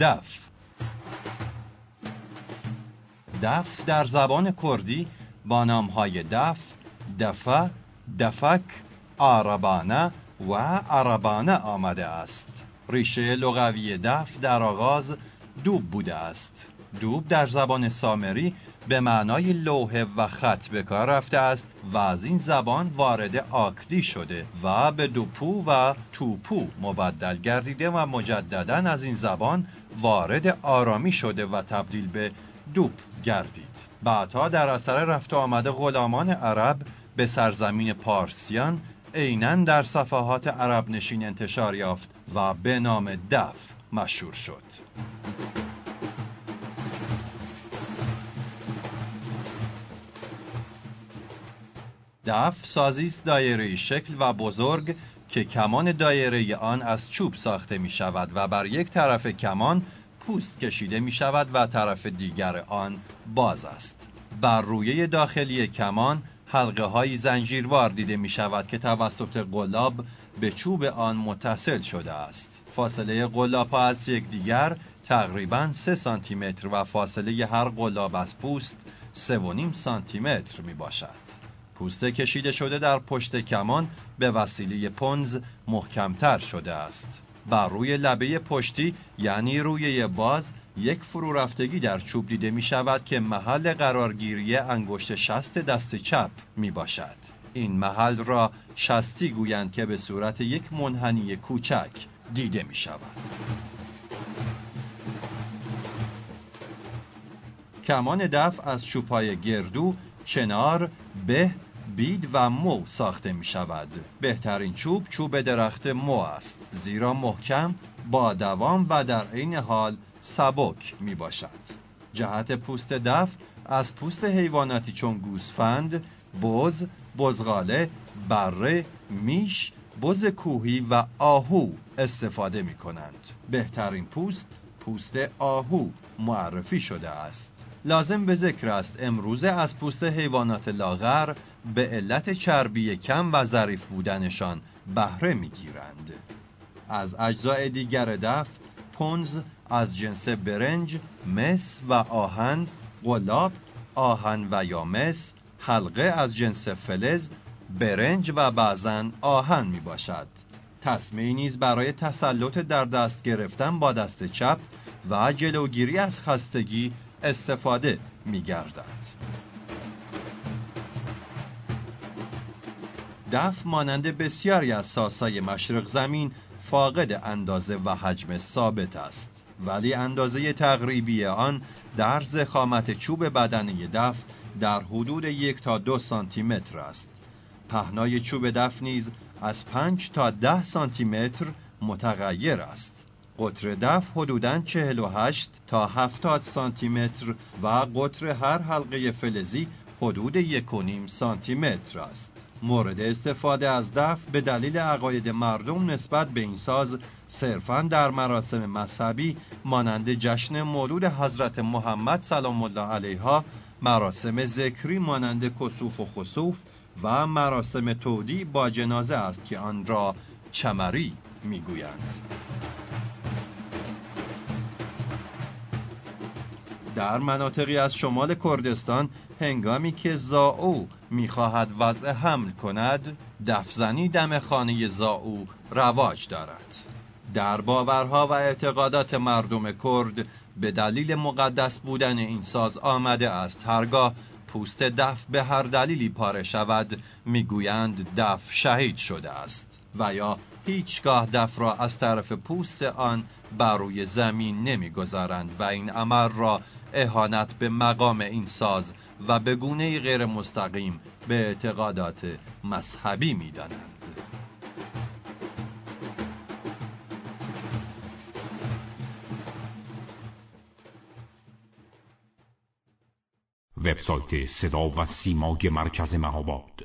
دف در زبان کردی با نامهای دف، دفه، دفک، عربانه و عربانه آمده است. ریشه لغوی دف در آغاز دوب بوده است. دوب در زبان سامری به معنای لوحه و خط به کار رفته است و از این زبان وارد آکدی شده و به دوپو و توپو مبدل گردیده و مجدداً از این زبان وارد آرامی شده و تبدیل به دوب گردید. بعدها در اثر رفت و آمد غلامان عرب به سرزمین پارسیان عیناً در صفحات عرب نشین انتشار یافت و به نام دف مشهور شد. دف سازی است دایره‌ای شکل و بزرگ که کمان دایره‌ای آن از چوب ساخته می شود و بر یک طرف کمان پوست کشیده می شود و طرف دیگر آن باز است. بر رویه داخلی کمان حلقه های زنجیروار دیده می شود که توسط قلاب به چوب آن متصل شده است. فاصله قلاب ها از یکدیگر تقریباً 3 سانتی متر و فاصله هر قلاب از پوست 3.5 سانتی متر می باشد. پوست کشیده شده در پشت کمان به وسیله پنز محکمتر شده است. بر روی لبه پشتی یعنی رویه باز یک فرو رفتگی در چوب دیده می شود که محل قرارگیری انگشت شست دست چپ می باشد. این محل را شستی گویند که به صورت یک منحنی کوچک دیده می شود. کمان دف از چوب‌های گردو، چنار، به، بید و مو ساخته می شود. بهترین چوب درخت مو است، زیرا محکم، با دوام و در عین حال سبک می باشد. جهت پوست دف از پوست حیواناتی چون گوسفند، بز، بزغاله، بره، میش، بز کوهی و آهو استفاده می کنند. بهترین پوست آهو معرفی شده است. لازم به ذکر است امروزه از پوست حیوانات لاغر به علت چربی کم و ظریف بودنشان بهره می‌گیرند. از اجزای دیگر دف، پنز از جنس برنج، مس و آهن، قلاب، آهن و یا مس، حلقه از جنس فلز، برنج و بعضاً آهن می باشد. تسمه‌ای نیز برای تسلط در دست گرفتن با دست چپ و جلوگیری از خستگی استفاده می گردد. دف مانند بسیاری از ساسای مشرق زمین فاقد اندازه و حجم ثابت است، ولی اندازه تقریبی آن در ضخامت چوب بدنه دف در حدود 1 تا 2 سانتی متر است. پهنای چوب دف نیز از 5 تا 10 سانتی متر متغیر است. قطر دف حدوداً 48 تا 70 سانتی متر و قطر هر حلقه فلزی حدود 1.5 سانتی متر است. مورد استفاده از دف به دلیل عقاید مردم نسبت به این ساز صرفاً در مراسم مذهبی مانند جشن مولود حضرت محمد سلام الله علیها، مراسم ذکری مانند کسوف و خسوف و مراسم تودیع با جنازه است که آن را چمری میگویند. در مناطقی از شمال کردستان هنگامی که زاو میخواهد وضع حمل کند، دفزنی دم خانه زاو رواج دارد. در باورها و اعتقادات مردم کرد به دلیل مقدس بودن این ساز آمده است هرگاه پوست دف به هر دلیلی پاره شود میگویند دف شهید شده است و یا هیچگاه دف را از طرف پوست آن بر روی زمین نمیگذارند و این عمل را اهانت به مقام این ساز و به گونه‌ای غیر مستقیم به اعتقادات مذهبی میدانند. وبسایت صدا و سیمای مرکز مهاباد